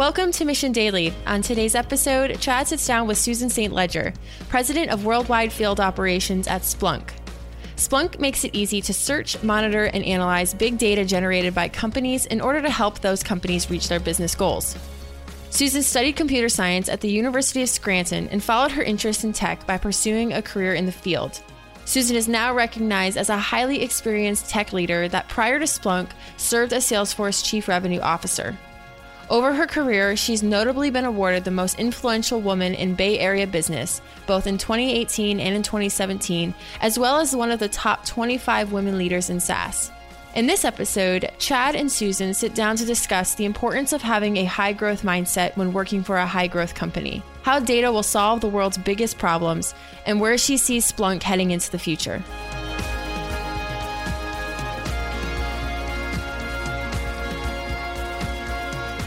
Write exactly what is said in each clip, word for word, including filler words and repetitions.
Welcome to Mission Daily. On today's episode, Chad sits down with Susan Saint Ledger, president of Worldwide Field Operations at Splunk. Splunk makes it easy to search, monitor, and analyze big data generated by companies in order to help those companies reach their business goals. Susan studied computer science at the University of Scranton and followed her interest in tech by pursuing a career in the field. Susan is now recognized as a highly experienced tech leader that prior to Splunk served as Salesforce Chief Revenue Officer. Over her career, she's notably been awarded the most influential woman in Bay Area business, both in twenty eighteen and in twenty seventeen, as well as one of the top twenty-five women leaders in SaaS. In this episode, Chad and Susan sit down to discuss the importance of having a high-growth mindset when working for a high-growth company, how data will solve the world's biggest problems, and where she sees Splunk heading into the future.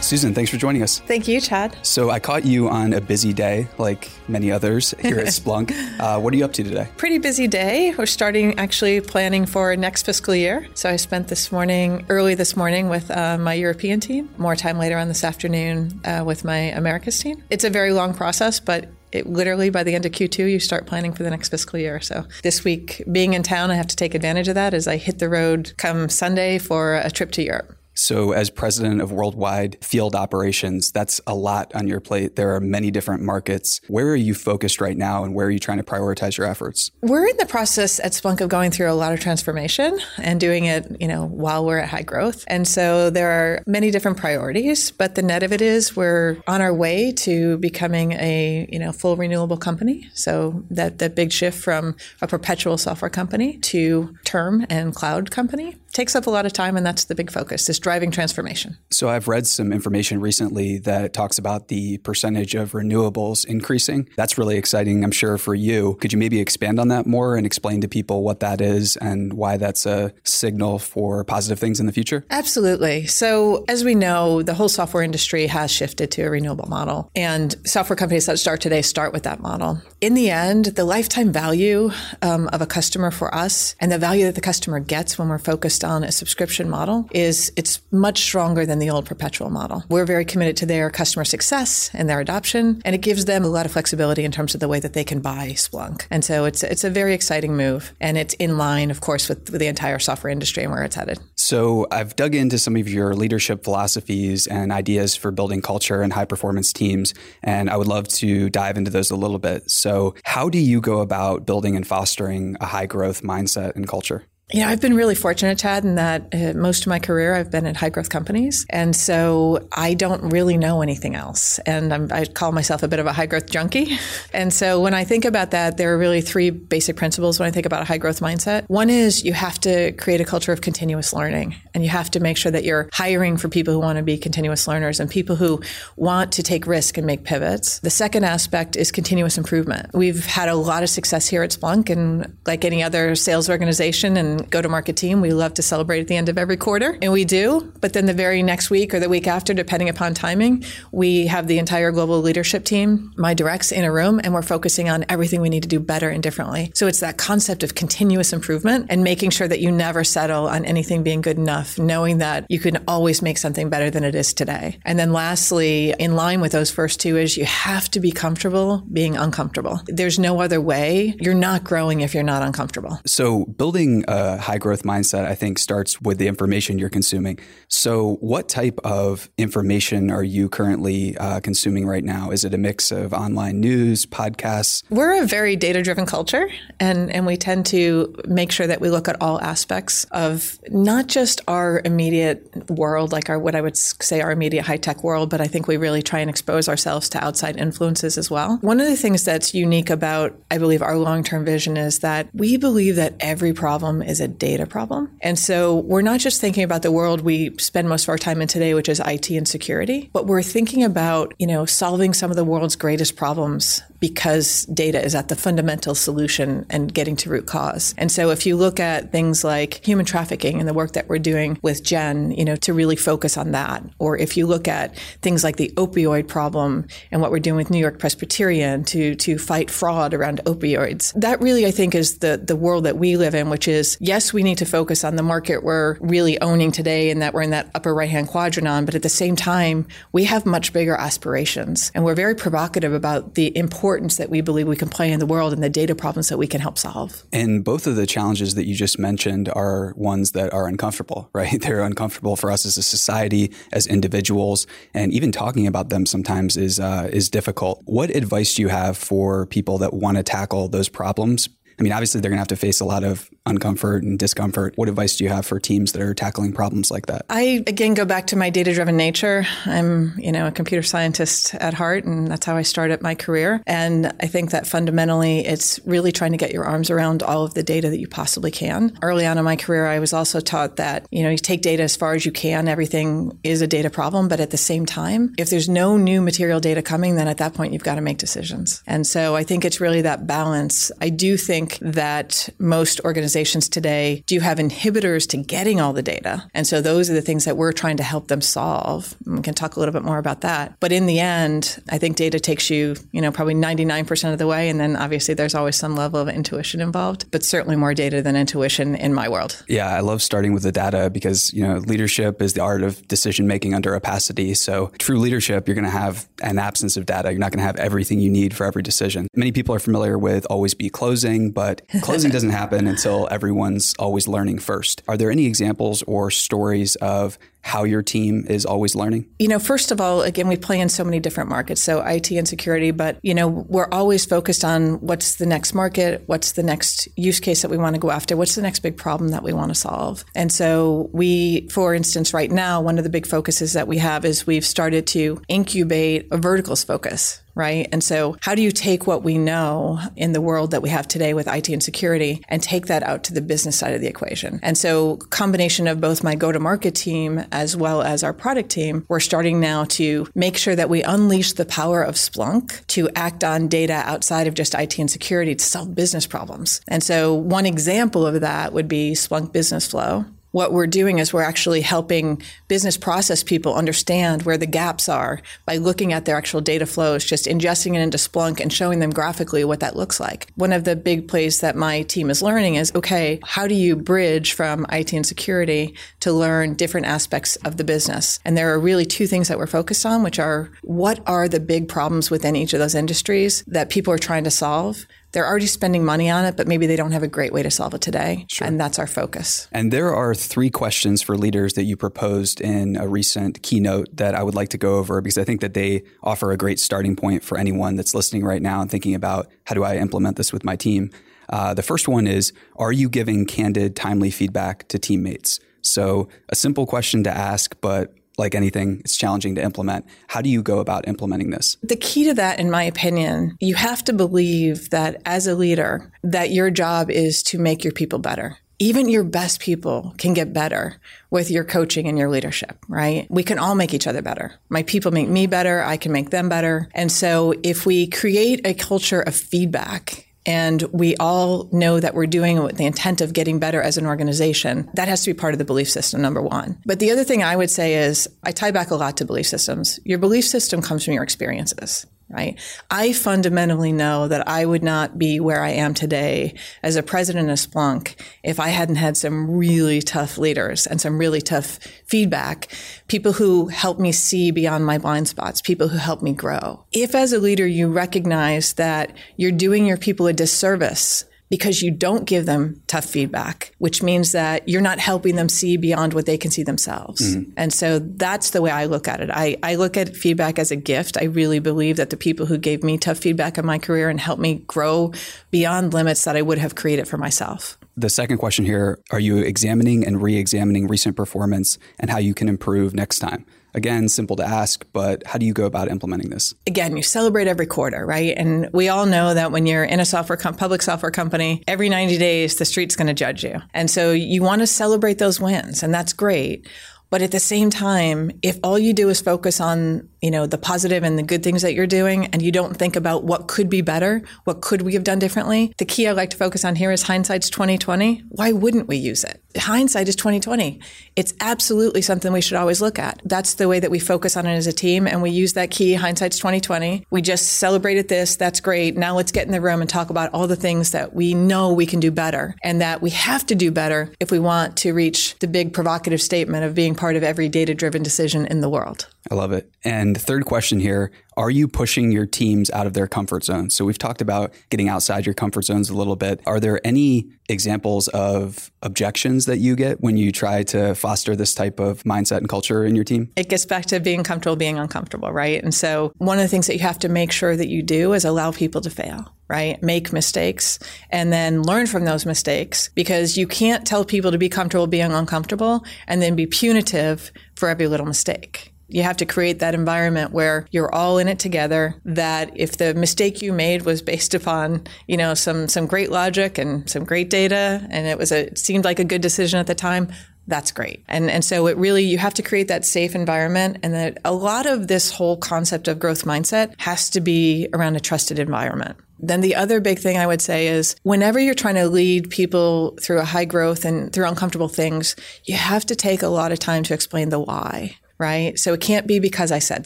Susan, thanks for joining us. Thank you, Chad. So I caught you on a busy day, like many others here at Splunk. Uh, what are you up to today? Pretty busy day. We're starting actually planning for next fiscal year. So I spent this morning, early this morning, with uh, my European team. More time later on this afternoon uh, with my Americas team. It's a very long process, but it literally by the end of Q two, you start planning for the next fiscal year. So this week, being in town, I have to take advantage of that as I hit the road come Sunday for a trip to Europe. So as president of Worldwide Field Operations, that's a lot on your plate. There are many different markets. Where are you focused right now and where are you trying to prioritize your efforts? We're in the process at Splunk of going through a lot of transformation and doing it, you know, while we're at high growth. And so there are many different priorities, but the net of it is we're on our way to becoming a, you know, full renewable company. So that, that big shift from a perpetual software company to term and cloud company takes up a lot of time, and that's the big focus, is driving transformation. So I've read some information recently that talks about the percentage of renewables increasing. That's really exciting, I'm sure, for you. Could you maybe expand on that more and explain to people what that is and why that's a signal for positive things in the future? Absolutely. So as we know, the whole software industry has shifted to a renewable model, and software companies that start today start with that model. In the end, the lifetime value um, of a customer for us and the value that the customer gets when we're focused on a subscription model is it's much stronger than the old perpetual model. We're very committed to their customer success and their adoption, and it gives them a lot of flexibility in terms of the way that they can buy Splunk. And so it's it's a very exciting move, and it's in line, of course, with, with the entire software industry and where it's headed. So I've dug into some of your leadership philosophies and ideas for building culture and high performance teams, and I would love to dive into those a little bit. So how do you go about building and fostering a high growth mindset and culture? You know, I've been really fortunate, Chad, in that uh, most of my career I've been at high growth companies. And so I don't really know anything else. And I'm, I call myself a bit of a high growth junkie. And so when I think about that, there are really three basic principles when I think about a high growth mindset. One is you have to create a culture of continuous learning, and you have to make sure that you're hiring for people who want to be continuous learners and people who want to take risk and make pivots. The second aspect is continuous improvement. We've had a lot of success here at Splunk, and like any other sales organization and go-to-market team, we love to celebrate at the end of every quarter, and we do. But then the very next week or the week after, depending upon timing, we have the entire global leadership team, my directs, in a room, and we're focusing on everything we need to do better and differently. So it's that concept of continuous improvement and making sure that you never settle on anything being good enough, knowing that you can always make something better than it is today. And then lastly, in line with those first two, is you have to be comfortable being uncomfortable. There's no other way. You're not growing if you're not uncomfortable. So building a Uh, high growth mindset, I think, starts with the information you're consuming. So what type of information are you currently uh, consuming right now? Is it a mix of online news, podcasts? We're a very data-driven culture, and, and we tend to make sure that we look at all aspects of not just our immediate world, like our what I would say our immediate high-tech world, but I think we really try and expose ourselves to outside influences as well. One of the things that's unique about, I believe, our long-term vision is that we believe that every problem is is a data problem. And so we're not just thinking about the world we spend most of our time in today, which is I T and security, but we're thinking about, you know, solving some of the world's greatest problems because data is at the fundamental solution and getting to root cause. And so if you look at things like human trafficking and the work that we're doing with Jen, you know, to really focus on that, or if you look at things like the opioid problem and what we're doing with New York Presbyterian to to fight fraud around opioids, that really, I think, is the, the world that we live in, which is, yes, we need to focus on the market we're really owning today and that we're in that upper right-hand quadrant on, but at the same time, we have much bigger aspirations. And we're very provocative about the importance that we believe we can play in the world and the data problems that we can help solve. And both of the challenges that you just mentioned are ones that are uncomfortable, right? They're uncomfortable for us as a society, as individuals, and even talking about them sometimes is uh, is difficult. What advice do you have for people that want to tackle those problems? I mean, obviously, they're going to have to face a lot of uncomfort and discomfort. What advice do you have for teams that are tackling problems like that? I, again, go back to my data-driven nature. I'm, you know, a computer scientist at heart, and that's how I started my career. And I think that fundamentally, it's really trying to get your arms around all of the data that you possibly can. Early on in my career, I was also taught that, you know, you take data as far as you can. Everything is a data problem. But at the same time, if there's no new material data coming, then at that point, you've got to make decisions. And so I think it's really that balance. I do think that most organizations today do have inhibitors to getting all the data. And so those are the things that we're trying to help them solve. And we can talk a little bit more about that. But in the end, I think data takes you, you know, probably ninety-nine percent of the way. And then obviously there's always some level of intuition involved, but certainly more data than intuition in my world. Yeah, I love starting with the data because, you know, leadership is the art of decision making under opacity. So true leadership, you're going to have an absence of data. You're not going to have everything you need for every decision. Many people are familiar with always be closing, but closing doesn't happen until everyone's always learning first. Are there any examples or stories of how your team is always learning? You know, first of all, again, we play in so many different markets, so I T and security, but, you know, we're always focused on what's the next market, what's the next use case that we want to go after, what's the next big problem that we want to solve. And so we, for instance, right now, one of the big focuses that we have is we've started to incubate a verticals focus, right? And so how do you take what we know in the world that we have today with I T and security and take that out to the business side of the equation? And so combination of both my go-to-market team as well as our product team, we're starting now to make sure that we unleash the power of Splunk to act on data outside of just I T and security to solve business problems. And so one example of that would be Splunk Business Flow. What we're doing is we're actually helping business process people understand where the gaps are by looking at their actual data flows, just ingesting it into Splunk and showing them graphically what that looks like. One of the big plays that my team is learning is, okay, how do you bridge from I T and security to learn different aspects of the business? And there are really two things that we're focused on, which are what are the big problems within each of those industries that people are trying to solve? They're already spending money on it, but maybe they don't have a great way to solve it today. Sure. And that's our focus. And there are three questions for leaders that you proposed in a recent keynote that I would like to go over because I think that they offer a great starting point for anyone that's listening right now and thinking about how do I implement this with my team? Uh, the first one is, are you giving candid, timely feedback to teammates? So a simple question to ask, but like anything, it's challenging to implement. How do you go about implementing this? The key to that, in my opinion, you have to believe that as a leader, that your job is to make your people better. Even your best people can get better with your coaching and your leadership, right? We can all make each other better. My people make me better. I can make them better. And so if we create a culture of feedback, and we all know that we're doing it with the intent of getting better as an organization, that has to be part of the belief system, number one. But the other thing I would say is I tie back a lot to belief systems. Your belief system comes from your experiences, right? I fundamentally know that I would not be where I am today as a president of Splunk if I hadn't had some really tough leaders and some really tough feedback, people who helped me see beyond my blind spots, people who helped me grow. If as a leader you recognize that you're doing your people a disservice because you don't give them tough feedback, which means that you're not helping them see beyond what they can see themselves. Mm-hmm. And so that's the way I look at it. I, I look at feedback as a gift. I really believe that the people who gave me tough feedback in my career and helped me grow beyond limits that I would have created for myself. The second question here, are you examining and re-examining recent performance and how you can improve next time? Again, simple to ask, but how do you go about implementing this? Again, you celebrate every quarter, right? And we all know that when you're in a software com- public software company, every ninety days, the street's going to judge you. And so you want to celebrate those wins, and that's great. But at the same time, if all you do is focus on, you know, the positive and the good things that you're doing, and you don't think about what could be better, what could we have done differently? The key I like to focus on here is hindsight's twenty twenty. Why wouldn't we use it? Hindsight is twenty twenty. It's absolutely something we should always look at. That's the way that we focus on it as a team. And we use that key, hindsight's twenty twenty. We just celebrated this. That's great. Now let's get in the room and talk about all the things that we know we can do better and that we have to do better if we want to reach the big provocative statement of being part of every data-driven decision in the world. I love it. And the third question here, are you pushing your teams out of their comfort zones? So we've talked about getting outside your comfort zones a little bit. Are there any examples of objections that you get when you try to foster this type of mindset and culture in your team? It gets back to being comfortable being uncomfortable, right? And so one of the things that you have to make sure that you do is allow people to fail, right? Make mistakes and then learn from those mistakes, because you can't tell people to be comfortable being uncomfortable and then be punitive for every little mistake. You have to create that environment where you're all in it together, that if the mistake you made was based upon, you know, some some great logic and some great data, and it was a it seemed like a good decision at the time, that's great. And and so it really, you have to create that safe environment, and that a lot of this whole concept of growth mindset has to be around a trusted environment. Then the other big thing I would say is whenever you're trying to lead people through a high growth and through uncomfortable things, you have to take a lot of time to explain the why. Right? So it can't be because I said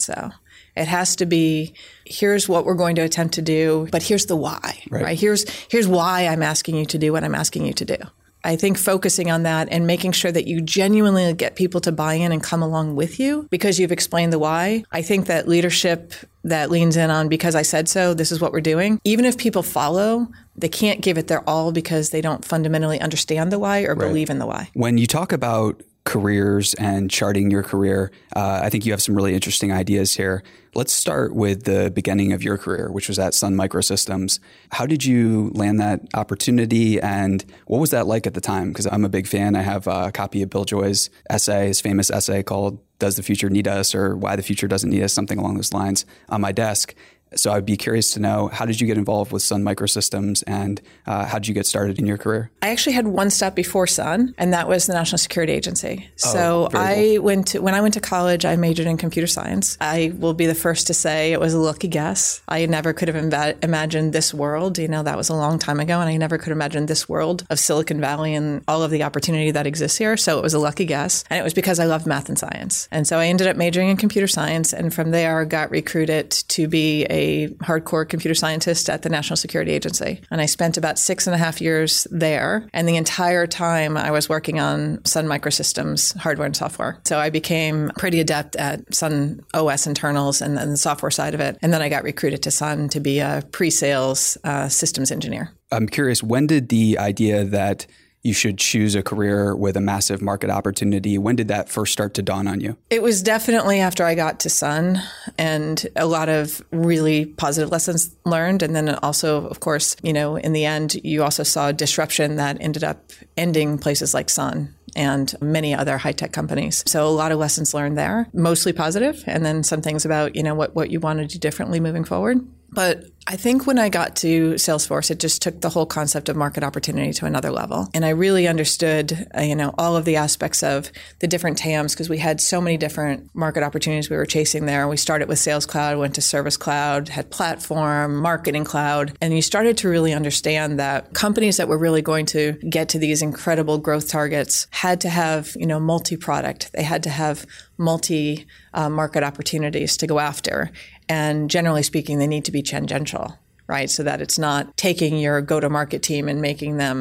so. It has to be, here's what we're going to attempt to do, but here's the why, right? right? Here's here's why I'm asking you to do what I'm asking you to do. I think focusing on that and making sure that you genuinely get people to buy in and come along with you because you've explained the why. I think that leadership that leans in on because I said so, this is what we're doing. Even if people follow, they can't give it their all because they don't fundamentally understand the why or right. believe in the why. When you talk about careers and charting your career, Uh, I think you have some really interesting ideas here. Let's start with the beginning of your career, which was at Sun Microsystems. How did you land that opportunity, and what was that like at the time? Because I'm a big fan. I have a copy of Bill Joy's essay, his famous essay called "Does the Future Need Us?" or "Why the Future Doesn't Need Us," something along those lines, on my desk. So I'd be curious to know, how did you get involved with Sun Microsystems, and uh, how did you get started in your career? I actually had one stop before Sun, and that was the National Security Agency. Oh, so I cool. went to, when I went to college, I majored in computer science. I will be the first to say it was a lucky guess. I never could have imba- imagined this world. You know, that was a long time ago, and I never could have imagined this world of Silicon Valley and all of the opportunity that exists here. So it was a lucky guess, and it was because I loved math and science. And so I ended up majoring in computer science, and from there got recruited to be a a hardcore computer scientist at the National Security Agency. And I spent about six and a half years there. And the entire time I was working on Sun Microsystems hardware and software. So I became pretty adept at Sun O S internals and then the software side of it. And then I got recruited to Sun to be a pre-sales uh, systems engineer. I'm curious, when did the idea that you should choose a career with a massive market opportunity, when did that first start to dawn on you? It was definitely after I got to Sun, and a lot of really positive lessons learned. And then also, of course, you know, in the end, you also saw disruption that ended up ending places like Sun and many other high-tech companies. So a lot of lessons learned there, mostly positive, and then some things about, you know, what, what you want to do differently moving forward. But I think when I got to Salesforce, it just took the whole concept of market opportunity to another level. And I really understood, uh, you know, all of the aspects of the different T A Ms, because we had so many different market opportunities we were chasing there. We started with Sales Cloud, went to Service Cloud, had Platform, Marketing Cloud. And you started to really understand that companies that were really going to get to these incredible growth targets had to have, you know, multi-product. They had to have multi uh, market opportunities to go after. And generally speaking, they need to be tangential, right? So that it's not taking your go-to-market team and making them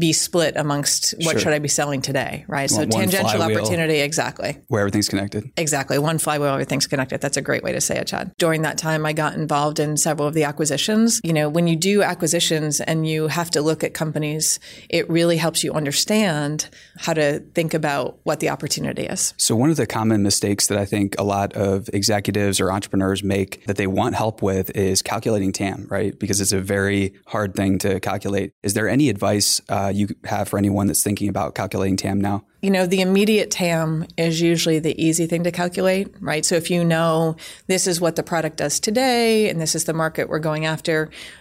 be split amongst what sure. should I be selling today, right? So tangential flywheel, opportunity, exactly. Where everything's connected. Exactly. One flywheel, everything's connected. That's a great way to say it, Chad. During that time, I got involved in several of the acquisitions. You know, when you do acquisitions and you have to look at companies, it really helps you understand how to think about what the opportunity is. So one of the common mistakes that I think a lot of executives or entrepreneurs make that they want help with is calculating T A M, right? Because it's a very hard thing to calculate. Is there any advice uh, you have for anyone that's thinking about calculating T A M now? You know, the immediate T A M is usually the easy thing to calculate, right? So if you know this is what the product does today and this is the market we're going after,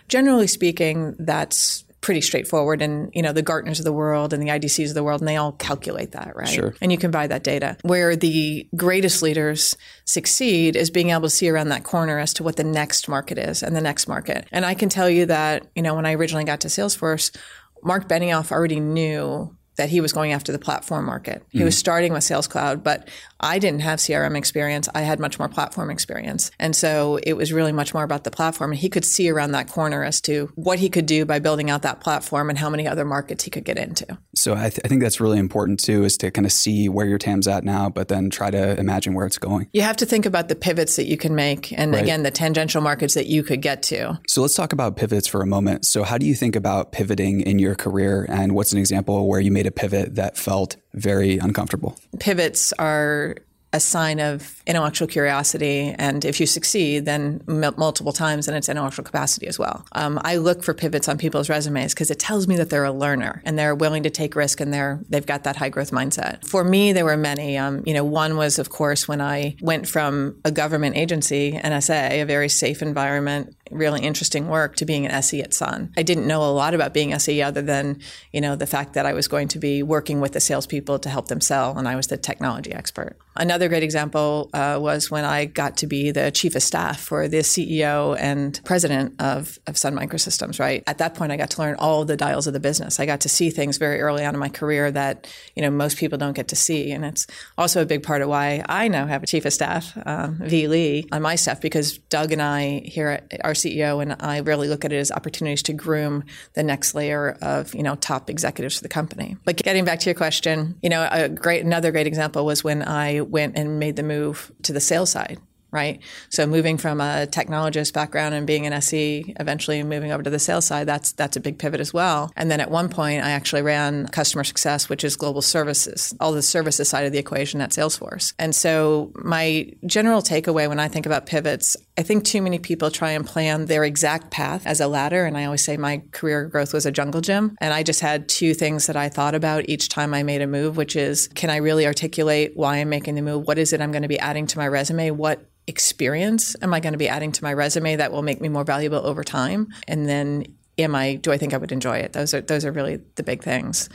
generally speaking, that's pretty straightforward. And, you know, the Gartners of the world and the I D Cs of the world, and they all calculate that, right? Sure. And you can buy that data. Where the greatest leaders succeed is being able to see around that corner as to what the next market is and the next market. And I can tell you that, you know, when I originally got to Salesforce, Marc Benioff already knew that he was going after the platform market. He mm. was starting with Sales Cloud, but I didn't have C R M experience. I had much more platform experience. And so it was really much more about the platform. And he could see around that corner as to what he could do by building out that platform and how many other markets he could get into. So I, th- I think that's really important too, is to kind of see where your T A M's at now, but then try to imagine where it's going. You have to think about the pivots that you can make. And right. again, the tangential markets that you could get to. So let's talk about pivots for a moment. So how do you think about pivoting in your career? And what's an example where you made a pivot that felt very uncomfortable? Pivots are a sign of intellectual curiosity. And if you succeed, then m- multiple times, and it's intellectual capacity as well. Um, I look for pivots on people's resumes because it tells me that they're a learner and they're willing to take risk and they're, they've got that high growth mindset. For me, there were many. Um, you know, one was, of course, when I went from a government agency, N S A, a very safe environment, really interesting work, to being an S E at Sun. I didn't know a lot about being S E other than, you know, the fact that I was going to be working with the salespeople to help them sell, and I was the technology expert. Another great example uh, was when I got to be the chief of staff for the C E O and president of, of Sun Microsystems, right? At that point, I got to learn all the dials of the business. I got to see things very early on in my career that, you know, most people don't get to see. And it's also a big part of why I now have a chief of staff, um, V. Lee, on my staff, because Doug and I here at our C E O and I really look at it as opportunities to groom the next layer of, you know, top executives for the company. But getting back to your question, you know, a great another great example was when I went and made the move to the sales side, right? So moving from a technologist background and being an S E, eventually moving over to the sales side, that's that's a big pivot as well. And then at one point, I actually ran customer success, which is global services, all the services side of the equation at Salesforce. And so my general takeaway when I think about pivots, I think too many people try and plan their exact path as a ladder. And I always say my career growth was a jungle gym. And I just had two things that I thought about each time I made a move, which is, can I really articulate why I'm making the move? What is it I'm going to be adding to my resume? What experience am I going to be adding to my resume that will make me more valuable over time? And then am I, do I think I would enjoy it? Those are, those are really the big things.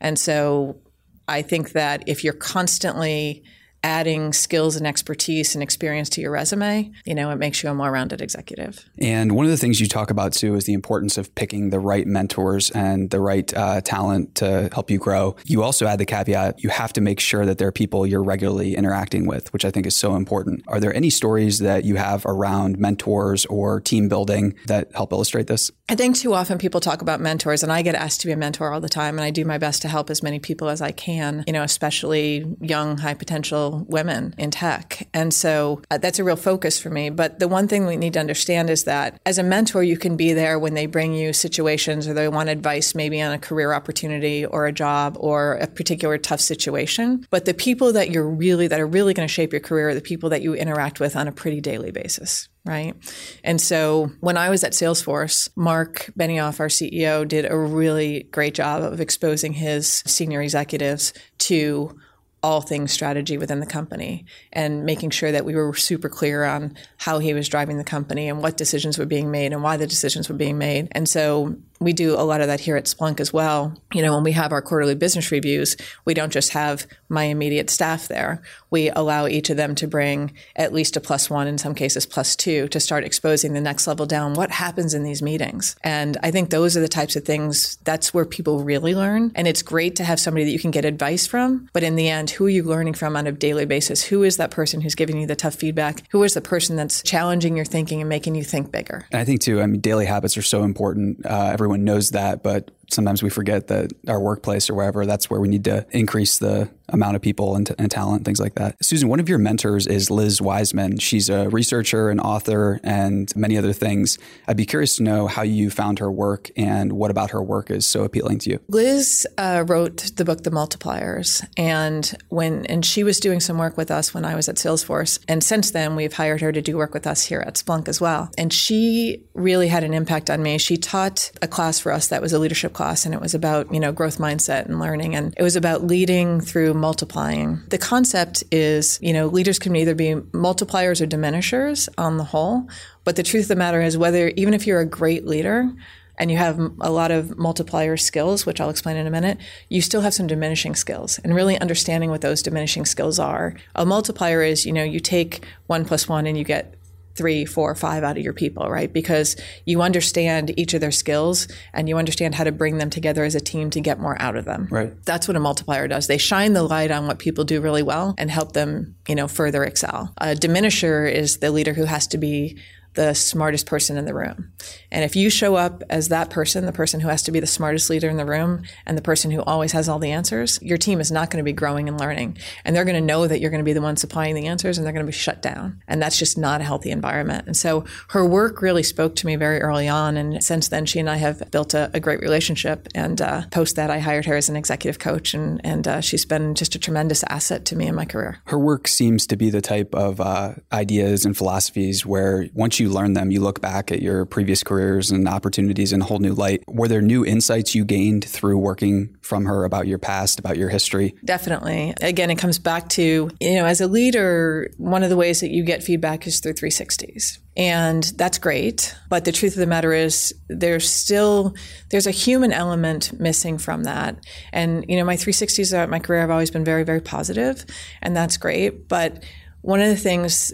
And so I think that if you're constantly adding skills and expertise and experience to your resume, you know, it makes you a more rounded executive. And one of the things you talk about too is the importance of picking the right mentors and the right uh, talent to help you grow. You also add the caveat, you have to make sure that there are people you're regularly interacting with, which I think is so important. Are there any stories that you have around mentors or team building that help illustrate this? I think too often people talk about mentors, and I get asked to be a mentor all the time, and I do my best to help as many people as I can, you know, especially young, high potential women in tech. And so uh, that's a real focus for me. But the one thing we need to understand is that as a mentor, you can be there when they bring you situations or they want advice maybe on a career opportunity or a job or a particular tough situation. But the people that you're really, that are really going to shape your career are the people that you interact with on a pretty daily basis. Right. And so when I was at Salesforce, Marc Benioff, our C E O, did a really great job of exposing his senior executives to all things strategy within the company and making sure that we were super clear on how he was driving the company and what decisions were being made and why the decisions were being made. And so we do a lot of that here at Splunk as well. You know, when we have our quarterly business reviews, we don't just have my immediate staff there. We allow each of them to bring at least a plus one, in some cases plus two, to start exposing the next level down what happens in these meetings. And I think those are the types of things, that's where people really learn. And it's great to have somebody that you can get advice from, but in the end, who are you learning from on a daily basis? Who is that person who's giving you the tough feedback? Who is the person that's challenging your thinking and making you think bigger? And I think too, I mean, daily habits are so important. Uh, everyone knows that, but sometimes we forget that our workplace or wherever, that's where we need to increase the amount of people and, t- and talent, things like that. Susan, one of your mentors is Liz Wiseman. She's a researcher and author and many other things. I'd be curious to know how you found her work and what about her work is so appealing to you. Liz uh, wrote the book, The Multipliers. And when and she was doing some work with us when I was at Salesforce. And since then, we've hired her to do work with us here at Splunk as well. And she really had an impact on me. She taught a class for us that was a leadership class. And it was about, you know, growth mindset and learning. And it was about leading through multiplying. The concept is, you know, leaders can either be multipliers or diminishers on the whole. But the truth of the matter is, whether even if you're a great leader, and you have a lot of multiplier skills, which I'll explain in a minute, you still have some diminishing skills, and really understanding what those diminishing skills are. A multiplier is, you know, you take one plus one and you get three, four, five out of your people, right? Because you understand each of their skills and you understand how to bring them together as a team to get more out of them. Right. That's what a multiplier does. They shine the light on what people do really well and help them, you know, further excel. A diminisher is the leader who has to be the smartest person in the room. And if you show up as that person, the person who has to be the smartest leader in the room and the person who always has all the answers, your team is not going to be growing and learning. And they're going to know that you're going to be the one supplying the answers, and they're going to be shut down. And that's just not a healthy environment. And so her work really spoke to me very early on. And since then, she and I have built a, a great relationship. And uh, post that, I hired her as an executive coach. And, and uh, she's been just a tremendous asset to me in my career. Her work seems to be the type of uh, ideas and philosophies where once you you learn them, you look back at your previous careers and opportunities in a whole new light. Were there new insights you gained through working from her about your past, about your history? Definitely. Again, it comes back to, you know, as a leader, one of the ways that you get feedback is through three sixties. And that's great. But the truth of the matter is there's still, there's a human element missing from that. And, you know, my three sixties throughout my career have always been very, very positive, and that's great. But one of the things,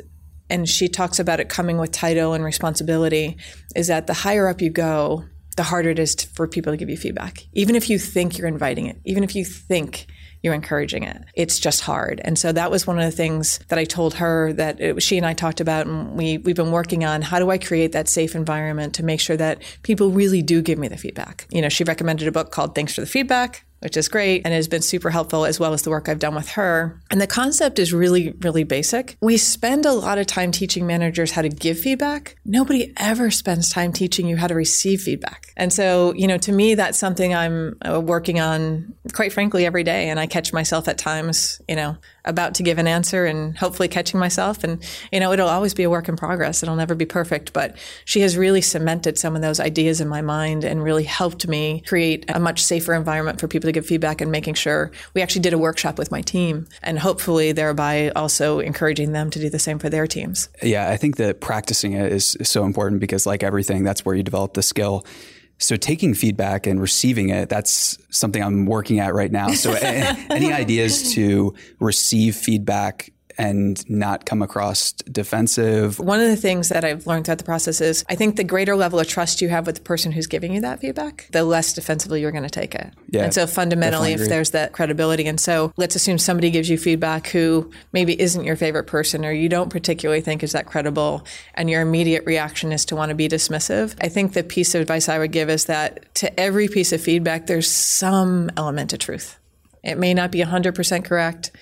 and she talks about it coming with title and responsibility, is that the higher up you go, the harder it is to, for people to give you feedback. Even if you think you're inviting it, even if you think you're encouraging it, it's just hard. And so that was one of the things that I told her that it, she and I talked about, and we, we've been working on how do I create that safe environment to make sure that people really do give me the feedback. You know, she recommended a book called Thanks for the Feedback, which is great and has been super helpful, as well as the work I've done with her. And the concept is really, really basic. We spend a lot of time teaching managers how to give feedback. Nobody ever spends time teaching you how to receive feedback. And so, you know, to me, that's something I'm working on, quite frankly, every day. And I catch myself at times, you know, about to give an answer and hopefully catching myself. And, you know, it'll always be a work in progress. It'll never be perfect. But she has really cemented some of those ideas in my mind and really helped me create a much safer environment for people to give feedback, and making sure we actually did a workshop with my team, and hopefully thereby also encouraging them to do the same for their teams. Yeah, I think that practicing it is so important, because like everything, that's where you develop the skill. So taking feedback and receiving it, that's something I'm working at right now. So any ideas to receive feedback and not come across defensive? One of the things that I've learned throughout the process is I think the greater level of trust you have with the person who's giving you that feedback, the less defensively you're going to take it. Yeah, and so fundamentally, if there's that credibility. And so let's assume somebody gives you feedback who maybe isn't your favorite person or you don't particularly think is that credible, and your immediate reaction is to want to be dismissive. I think the piece of advice I would give is that to every piece of feedback, there's some element of truth. It may not be one hundred percent correct.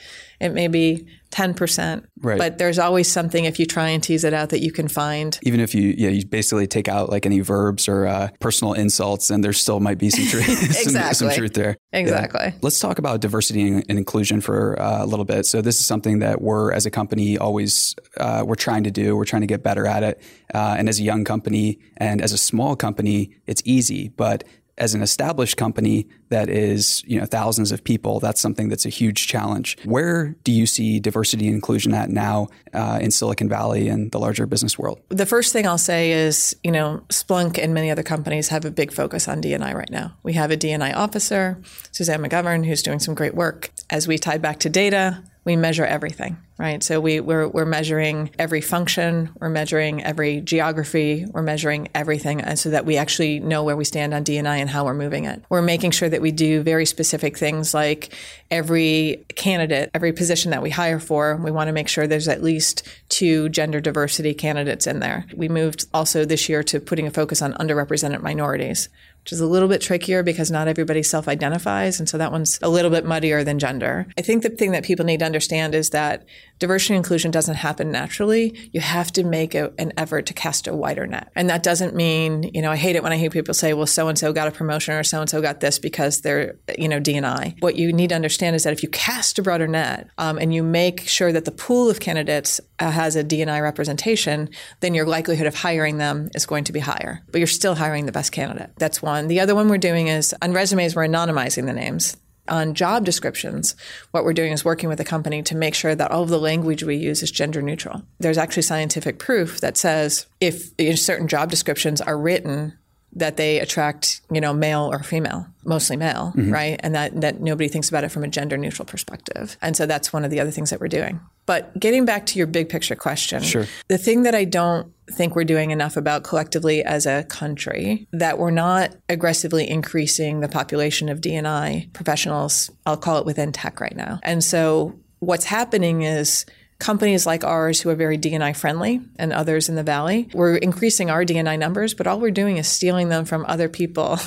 It may be ten percent, right, but there's always something, if you try and tease it out, that you can find. Even if you, yeah, you basically take out like any verbs or uh, personal insults, and there still might be some truth, exactly. some, some truth there. Exactly. Yeah. Let's talk about diversity and inclusion for uh, a little bit. So this is something that we're, as a company, always, uh, we're trying to do. We're trying to get better at it. Uh, and as a young company and as a small company, it's easy, but as an established company that is, you know, thousands of people, that's something that's a huge challenge. Where do you see diversity and inclusion at now uh, in Silicon Valley and the larger business world? The first thing I'll say is, you know, Splunk and many other companies have a big focus on D and I right now. We have a D and I officer, Suzanne McGovern, who's doing some great work. As we tie back to data, we measure everything. Right. So we, we're, we're measuring every function, we're measuring every geography, we're measuring everything, and so that we actually know where we stand on D and I and how we're moving it. We're making sure that we do very specific things like every candidate, every position that we hire for, we want to make sure there's at least two gender diversity candidates in there. We moved also this year to putting a focus on underrepresented minorities, which is a little bit trickier because not everybody self-identifies. And so that one's a little bit muddier than gender. I think the thing that people need to understand is that diversity and inclusion doesn't happen naturally. You have to make a, an effort to cast a wider net. And that doesn't mean, you know, I hate it when I hear people say, well, so-and-so got a promotion or so-and-so got this because they're, you know, D and I. What you need to understand is that if you cast a broader net um, and you make sure that the pool of candidates uh, has a D and I representation, then your likelihood of hiring them is going to be higher. But you're still hiring the best candidate. That's one. The other one we're doing is on resumes, we're anonymizing the names. On job descriptions, what we're doing is working with the company to make sure that all of the language we use is gender neutral. There's actually scientific proof that says if certain job descriptions are written that they attract, you know, male or female, mostly male, mm-hmm. right? And that, that nobody thinks about it from a gender neutral perspective. And so that's one of the other things that we're doing. But getting back to your big picture question, sure. the thing that I don't think we're doing enough about collectively as a country, that we're not aggressively increasing the population of D and I professionals, I'll call it within tech right now. And so what's happening is companies like ours who are very D and I friendly and others in the Valley, we're increasing our D and I numbers, but all we're doing is stealing them from other people.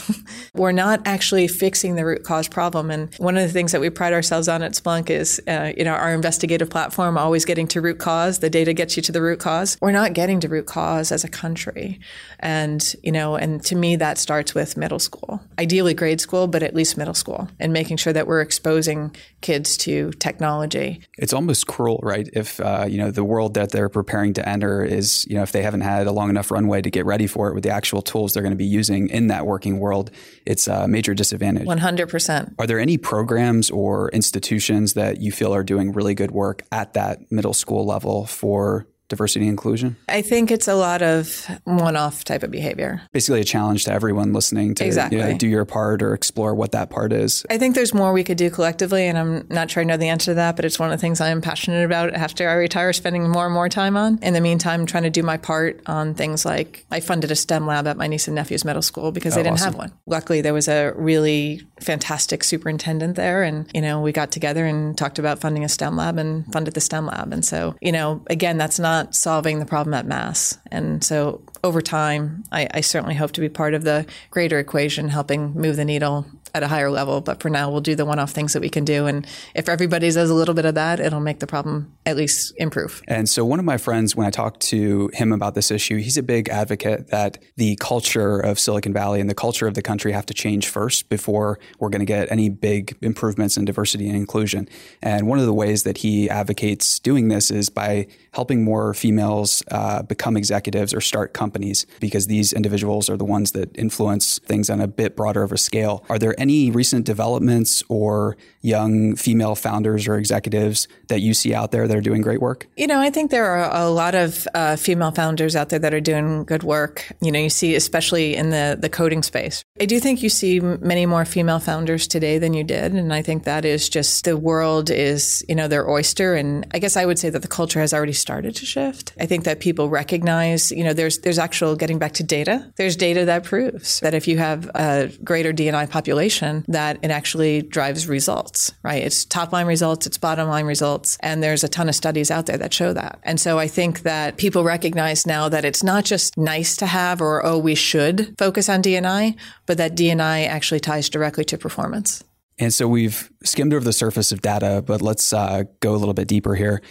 We're not actually fixing the root cause problem. And one of the things that we pride ourselves on at Splunk is uh, you know, our investigative platform, always getting to root cause. The data gets you to the root cause. We're not getting to root cause as a country. And, you know, and to me, that starts with middle school, ideally grade school, but at least middle school, and making sure that we're exposing kids to technology. It's almost cruel, right? If, uh, you know, the world that they're preparing to enter is, you know, if they haven't had a long enough runway to get ready for it with the actual tools they're going to be using in that working world, it's a major disadvantage. one hundred percent. Are there any programs or institutions that you feel are doing really good work at that middle school level for diversity and inclusion? I think it's a lot of one-off type of behavior. Basically a challenge to everyone listening to exactly. you know, do your part or explore what that part is. I think there's more we could do collectively, and I'm not sure I know the answer to that, but it's one of the things I'm passionate about after I retire, spending more and more time on. In the meantime, trying to do my part on things like I funded a STEM lab at my niece and nephew's middle school because oh, they didn't awesome. have one. Luckily, there was a really fantastic superintendent there, and you know, we got together and talked about funding a STEM lab and funded the STEM lab. And so, you know, again, that's not solving the problem at mass. And so over time, I, I certainly hope to be part of the greater equation, helping move the needle at a higher level. But for now, we'll do the one-off things that we can do. And if everybody does a little bit of that, it'll make the problem at least improve. And so one of my friends, when I talked to him about this issue, he's a big advocate that the culture of Silicon Valley and the culture of the country have to change first before we're going to get any big improvements in diversity and inclusion. And one of the ways that he advocates doing this is by helping more females uh, become executives or start companies, because these individuals are the ones that influence things on a bit broader of a scale. Are there any recent developments or young female founders or executives that you see out there that are doing great work? You know, I think there are a lot of uh, female founders out there that are doing good work. You know, you see, especially in the, the coding space. I do think you see many more female founders today than you did. And I think that is just the world is, you know, their oyster. And I guess I would say that the culture has already started to shift. I think that people recognize, you know, there's there's actual, getting back to data, there's data that proves that if you have a greater D and I population, that it actually drives results, right? It's top line results, it's bottom line results. And there's a ton of studies out there that show that. And so I think that people recognize now that it's not just nice to have or, oh, we should focus on D and I, but that D and I actually ties directly to performance. And so we've skimmed over the surface of data, but let's uh, go a little bit deeper here.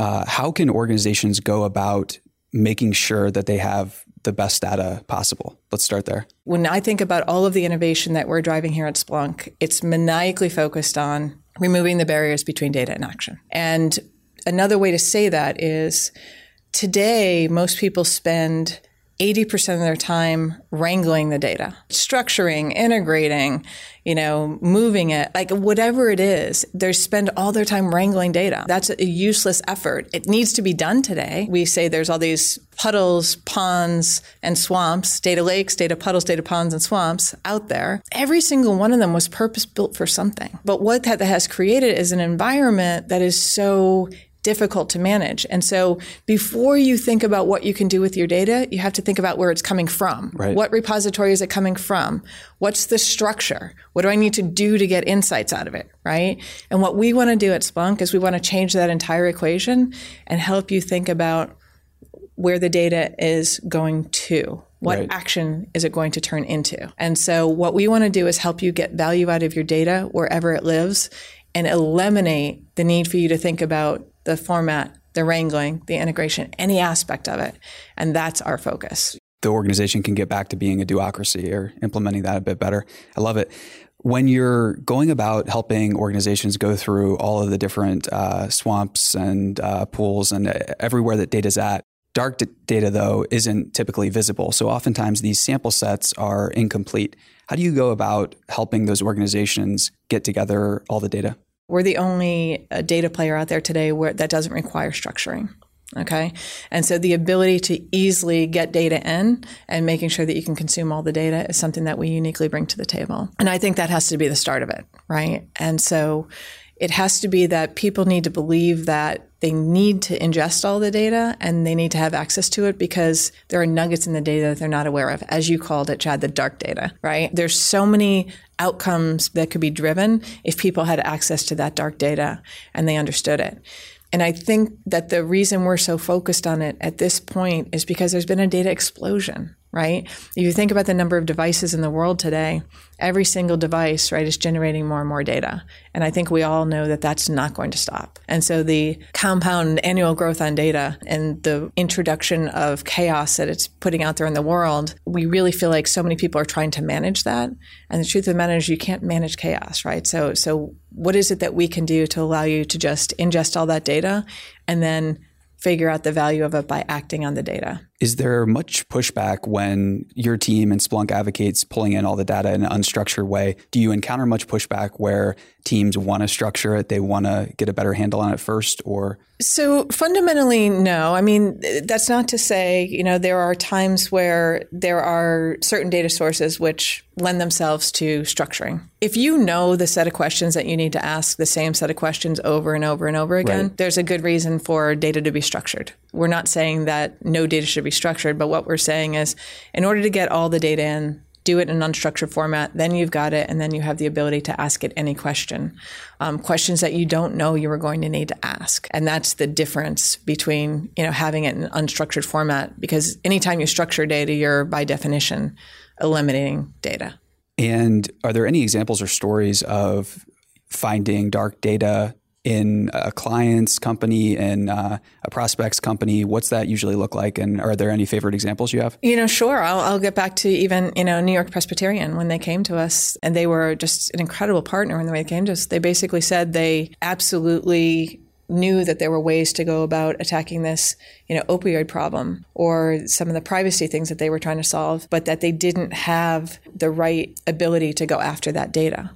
Uh, how can organizations go about making sure that they have the best data possible? Let's start there. When I think about all of the innovation that we're driving here at Splunk, it's maniacally focused on removing the barriers between data and action. And another way to say that is today, most people spend eighty percent of their time wrangling the data, structuring, integrating, you know, moving it, like whatever it is, they spend all their time wrangling data. That's a useless effort. It needs to be done today. We say there's all these puddles, ponds, and swamps, data lakes, data puddles, data ponds, and swamps out there. Every single one of them was purpose-built for something. But what that has created is an environment that is so difficult to manage. And so before you think about what you can do with your data, you have to think about where it's coming from. Right. What repository is it coming from? What's the structure? What do I need to do to get insights out of it, right? And what we want to do at Splunk is we want to change that entire equation and help you think about where the data is going to. What right. action is it going to turn into? And so what we want to do is help you get value out of your data wherever it lives and eliminate the need for you to think about the format, the wrangling, the integration, any aspect of it. And that's our focus. The organization can get back to being a duocracy or implementing that a bit better. I love it. When you're going about helping organizations go through all of the different uh, swamps and uh, pools and everywhere that data's at, dark d- data, though, isn't typically visible. So oftentimes these sample sets are incomplete. How do you go about helping those organizations get together all the data? We're the only uh, data player out there today where that doesn't require structuring. Okay. And so the ability to easily get data in and making sure that you can consume all the data is something that we uniquely bring to the table. And I think that has to be the start of it, right? And so it has to be that people need to believe that they need to ingest all the data and they need to have access to it because there are nuggets in the data that they're not aware of. As you called it, Chad, the dark data, right? There's so many outcomes that could be driven if people had access to that dark data and they understood it. And I think that the reason we're so focused on it at this point is because there's been a data explosion, right? If you think about the number of devices in the world today, every single device, right, is generating more and more data. And I think we all know that that's not going to stop. And so the compound annual growth on data and the introduction of chaos that it's putting out there in the world, we really feel like so many people are trying to manage that. And the truth of the matter is you can't manage chaos, right? So, so what is it that we can do to allow you to just ingest all that data and then figure out the value of it by acting on the data? Is there much pushback when your team and Splunk advocates pulling in all the data in an unstructured way? Do you encounter much pushback where teams want to structure it, they want to get a better handle on it first, or? So fundamentally, no. I mean, that's not to say, you know, there are times where there are certain data sources which lend themselves to structuring. If you know the set of questions that you need to ask, the same set of questions over and over and over again, right, there's a good reason for data to be structured. We're not saying that no data should be structured, but what we're saying is in order to get all the data in, do it in an unstructured format, then you've got it, and then you have the ability to ask it any question. Um, questions that you don't know you were going to need to ask. And that's the difference between, you know, having it in an unstructured format, because anytime you structure data, you're by definition eliminating data. And are there any examples or stories of finding dark data in a client's company and uh, a prospect's company? What's that usually look like? And are there any favorite examples you have? You know, sure. I'll, I'll get back to even, you know, New York Presbyterian when they came to us, and they were just an incredible partner when they came to us. They basically said they absolutely knew that there were ways to go about attacking this, you know, opioid problem or some of the privacy things that they were trying to solve, but that they didn't have the right ability to go after that data.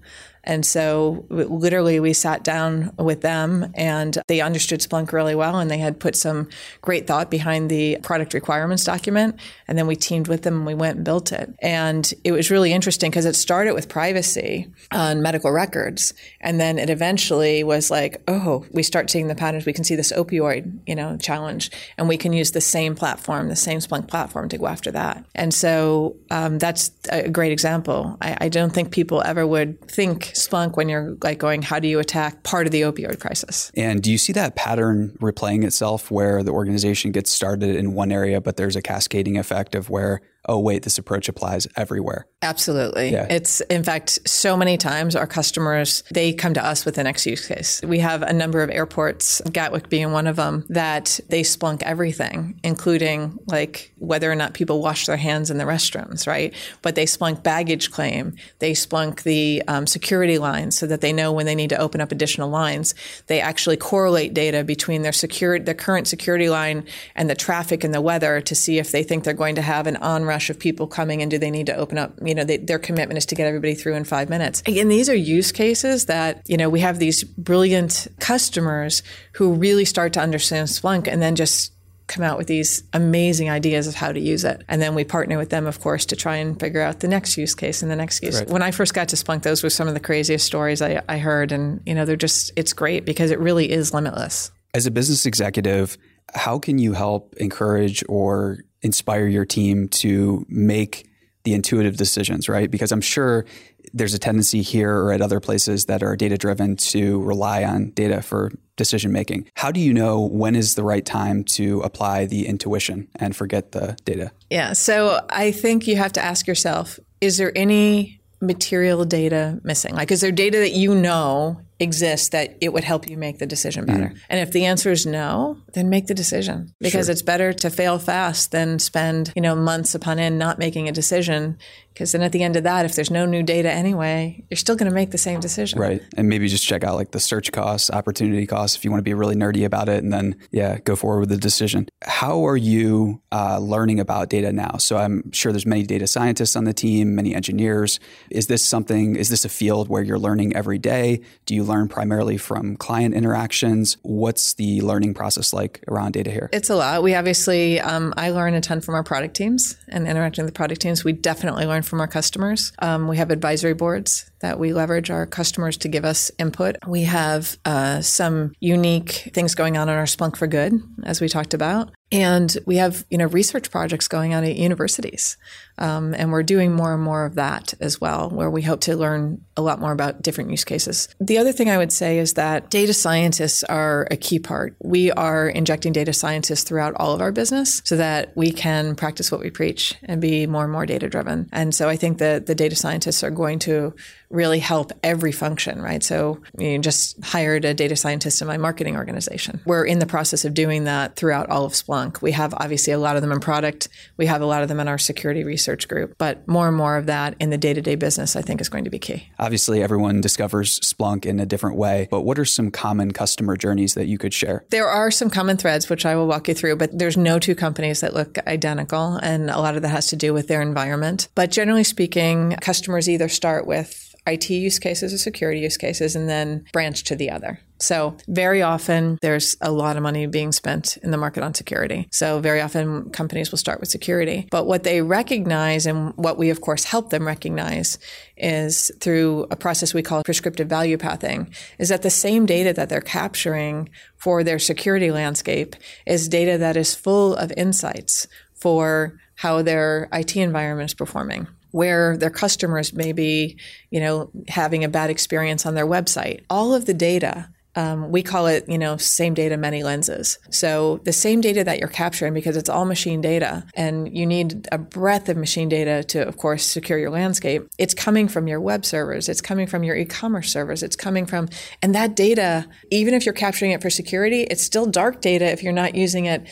And so literally we sat down with them, and they understood Splunk really well, and they had put some great thought behind the product requirements document. And then we teamed with them and we went and built it. And it was really interesting because it started with privacy on medical records. And then it eventually was like, oh, we start seeing the patterns. We can see this opioid, you know, challenge, and we can use the same platform, the same Splunk platform to go after that. And so um, that's a great example. I, I don't think people ever would think Splunk when you're like going, how do you attack part of the opioid crisis? And do you see that pattern replaying itself where the organization gets started in one area, but there's a cascading effect of where, oh, wait, this approach applies everywhere? Absolutely. Yeah. It's, in fact, so many times our customers, they come to us with the next use case. We have a number of airports, Gatwick being one of them, that they Splunk everything, including like whether or not people wash their hands in the restrooms, right? But they Splunk baggage claim. They Splunk the um, security lines so that they know when they need to open up additional lines. They actually correlate data between their secure, their current security line and the traffic and the weather to see if they think they're going to have an on rush of people coming, and do they need to open up, you know, they, their commitment is to get everybody through in five minutes. Again, these are use cases that, you know, we have these brilliant customers who really start to understand Splunk and then just come out with these amazing ideas of how to use it. And then we partner with them, of course, to try and figure out the next use case and the next use. Right. When I first got to Splunk, those were some of the craziest stories I, I heard. And, you know, they're just, it's great because it really is limitless. As a business executive, how can you help encourage or inspire your team to make the intuitive decisions, right? Because I'm sure there's a tendency here or at other places that are data-driven to rely on data for decision-making. How do you know when is the right time to apply the intuition and forget the data? Yeah, so I think you have to ask yourself, is there any material data missing? Like, is there data that you know exists that it would help you make the decision better? Mm-hmm. And if the answer is no, then make the decision, because sure, it's better to fail fast than spend, you know, months upon end not making a decision. Because then at the end of that, if there's no new data anyway, you're still going to make the same decision. Right. And maybe just check out like the search costs, opportunity costs, if you want to be really nerdy about it, and then, yeah, go forward with the decision. How are you uh, learning about data now? So I'm sure there's many data scientists on the team, many engineers. Is this something, is this a field where you're learning every day? Do you learn learn primarily from client interactions? What's the learning process like around data here? It's a lot. We obviously, um, I learn a ton from our product teams and interacting with the product teams. We definitely learn from our customers. Um, we have advisory boards that we leverage our customers to give us input. We have uh, some unique things going on in our Splunk for Good, as we talked about. And we have, you know, research projects going on at universities. Um, and we're doing more and more of that as well, where we hope to learn a lot more about different use cases. The other thing I would say is that data scientists are a key part. We are injecting data scientists throughout all of our business so that we can practice what we preach and be more and more data driven. And so I think that the data scientists are going to really help every function, right? So you just hired a data scientist in my marketing organization. We're in the process of doing that throughout all of Splunk. We have obviously a lot of them in product. We have a lot of them in our security research group, but more and more of that in the day-to-day business, I think, is going to be key. Obviously, everyone discovers Splunk in a different way, but what are some common customer journeys that you could share? There are some common threads, which I will walk you through, but there's no two companies that look identical, and a lot of that has to do with their environment. But generally speaking, customers either start with I T use cases or security use cases, and then branch to the other. So very often there's a lot of money being spent in the market on security. So very often companies will start with security. But what they recognize and what we, of course, help them recognize is through a process we call prescriptive value pathing, is that the same data that they're capturing for their security landscape is data that is full of insights for how their I T environment is performing, where their customers may be, you know, having a bad experience on their website. All of the data, um, we call it, you know, same data, many lenses. So the same data that you're capturing, because it's all machine data, and you need a breadth of machine data to, of course, secure your landscape. It's coming from your web servers. It's coming from your e-commerce servers. It's coming from, and that data, even if you're capturing it for security, it's still dark data if you're not using it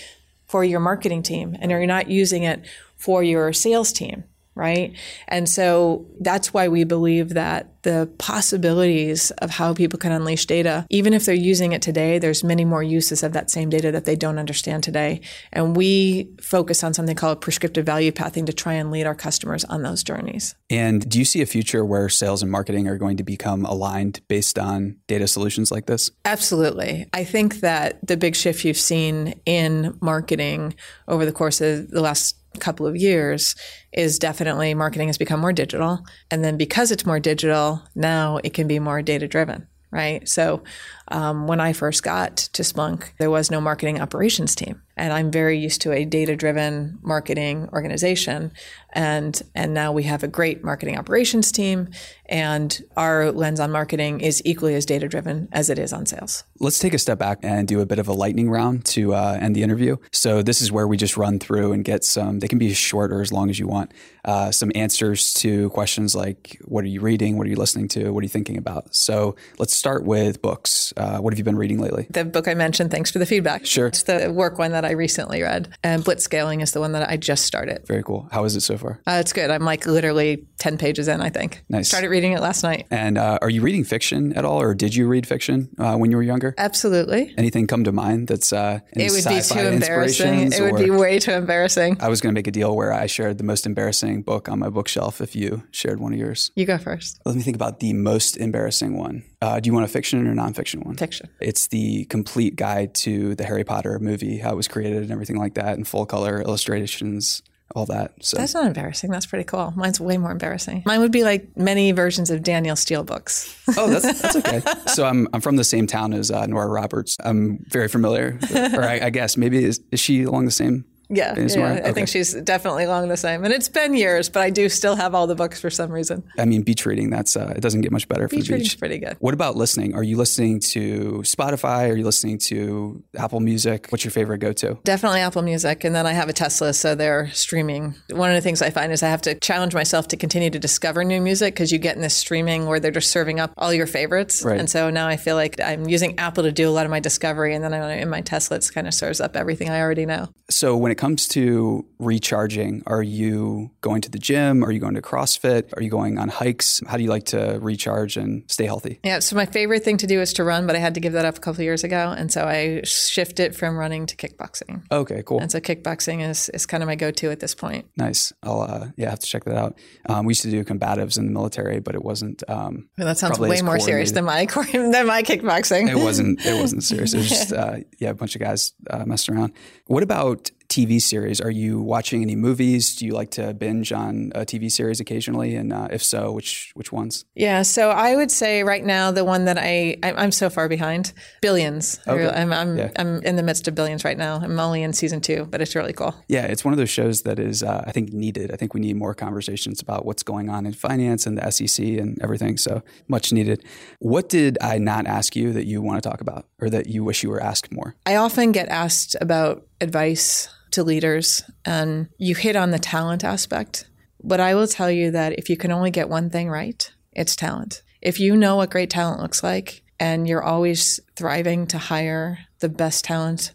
for your marketing team and you're not using it for your sales team. Right? And so that's why we believe that the possibilities of how people can unleash data, even if they're using it today, there's many more uses of that same data that they don't understand today. And we focus on something called prescriptive value pathing to try and lead our customers on those journeys. And do you see a future where sales and marketing are going to become aligned based on data solutions like this? Absolutely. I think that the big shift you've seen in marketing over the course of the last couple of years is definitely marketing has become more digital. And then because it's more digital, now it can be more data driven, right? So um, when I first got to Splunk, there was no marketing operations team. And I'm very used to a data driven marketing organization. And, and now we have a great marketing operations team. And our lens on marketing is equally as data driven as it is on sales. Let's take a step back and do a bit of a lightning round to uh, end the interview. So this is where we just run through and get some, they can be as short or as long as you want, uh, some answers to questions like, what are you reading? What are you listening to? What are you thinking about? So let's start with books. Uh, what have you been reading lately? The book I mentioned, Thanks for the Feedback. Sure. It's the work one that I recently read. And Blitzscaling is the one that I just started. Very cool. How is it so far? Uh, it's good. I'm like literally ten pages in, I think. Nice. Started reading it last night. And uh, are you reading fiction at all? Or did you read fiction uh, when you were younger? Absolutely. Anything come to mind that's uh, any it would be too embarrassing. It would be way too embarrassing. I was going to make a deal where I shared the most embarrassing book on my bookshelf if you shared one of yours. You go first. Let me think about the most embarrassing one. Uh, do you want a fiction or nonfiction one? Fiction. It's the complete guide to the Harry Potter movie, how it was created and everything like that, and full color illustrations, all that. So that's not embarrassing. That's pretty cool. Mine's way more embarrassing. Mine would be like many versions of Danielle Steele books. Oh, that's that's okay. So I'm I'm from the same town as uh, Nora Roberts. I'm very familiar with, or I, I guess maybe is, is she along the same? Yeah, yeah okay. I think she's definitely along the same. And it's been years, but I do still have all the books for some reason. I mean, beach reading, that's uh, it doesn't get much better for the beach. Beach reading's pretty good. What about listening? Are you listening to Spotify? Are you listening to Apple Music? What's your favorite go-to? Definitely Apple Music. And then I have a Tesla, so they're streaming. One of the things I find is I have to challenge myself to continue to discover new music because you get in this streaming where they're just serving up all your favorites. Right. And so now I feel like I'm using Apple to do a lot of my discover, and then in my Tesla, it kind of serves up everything I already know. So when it comes to recharging, are you going to the gym? Are you going to CrossFit? Are you going on hikes? How do you like to recharge and stay healthy? Yeah. So my favorite thing to do is to run, but I had to give that up a couple of years ago. And so I shifted from running to kickboxing. Okay, cool. And so kickboxing is, is kind of my go-to at this point. Nice. I'll uh, yeah, have to check that out. Um, we used to do combatives in the military, but it wasn't. Um, well, that sounds way more serious than my than my kickboxing. It wasn't. It wasn't serious. It was just uh, yeah, a bunch of guys uh, messing around. What about T V series? Are you watching any movies? Do you like to binge on a T V series occasionally? And uh, if so, which which ones? Yeah, so I would say right now the one that I I'm so far behind, Billions. Okay. I'm I'm, yeah. I'm in the midst of Billions right now. I'm only in season two, but it's really cool. Yeah, it's one of those shows that is uh, I think needed. I think we need more conversations about what's going on in finance and the S E C and everything. So much needed. What did I not ask you that you want to talk about, or that you wish you were asked more? I often get asked about advice to leaders, and you hit on the talent aspect. But I will tell you that if you can only get one thing right, it's talent. If you know what great talent looks like and you're always thriving to hire the best talent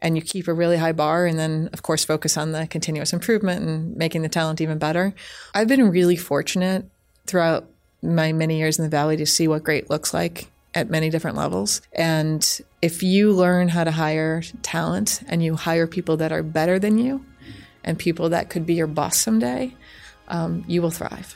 and you keep a really high bar and then, of course, focus on the continuous improvement and making the talent even better. I've been really fortunate throughout my many years in the Valley to see what great looks like at many different levels. And if you learn how to hire talent and you hire people that are better than you and people that could be your boss someday, um, you will thrive.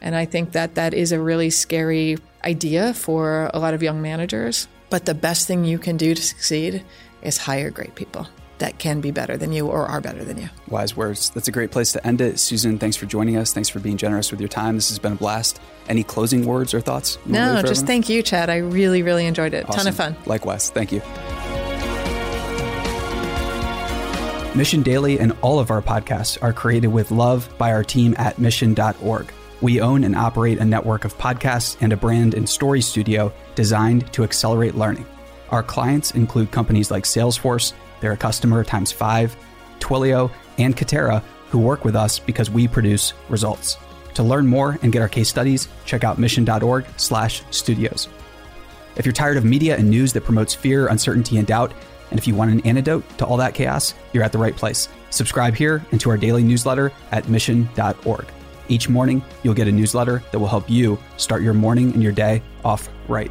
And I think that that is a really scary idea for a lot of young managers. But the best thing you can do to succeed is hire great people that can be better than you or are better than you. Wise words. That's a great place to end it. Susan, thanks for joining us. Thanks for being generous with your time. This has been a blast. Any closing words or thoughts? No, just everyone? Thank you, Chad. I really, really enjoyed it. Awesome. Ton of fun. Likewise. Thank you. Mission Daily and all of our podcasts are created with love by our team at mission dot org. We own and operate a network of podcasts and a brand and story studio designed to accelerate learning. Our clients include companies like Salesforce, they're a customer times five, Twilio, and Katera, who work with us because we produce results. To learn more and get our case studies, check out mission.org slash studios. If you're tired of media and news that promotes fear, uncertainty, and doubt, and if you want an antidote to all that chaos, you're at the right place. Subscribe here and to our daily newsletter at mission dot org. Each morning, you'll get a newsletter that will help you start your morning and your day off right.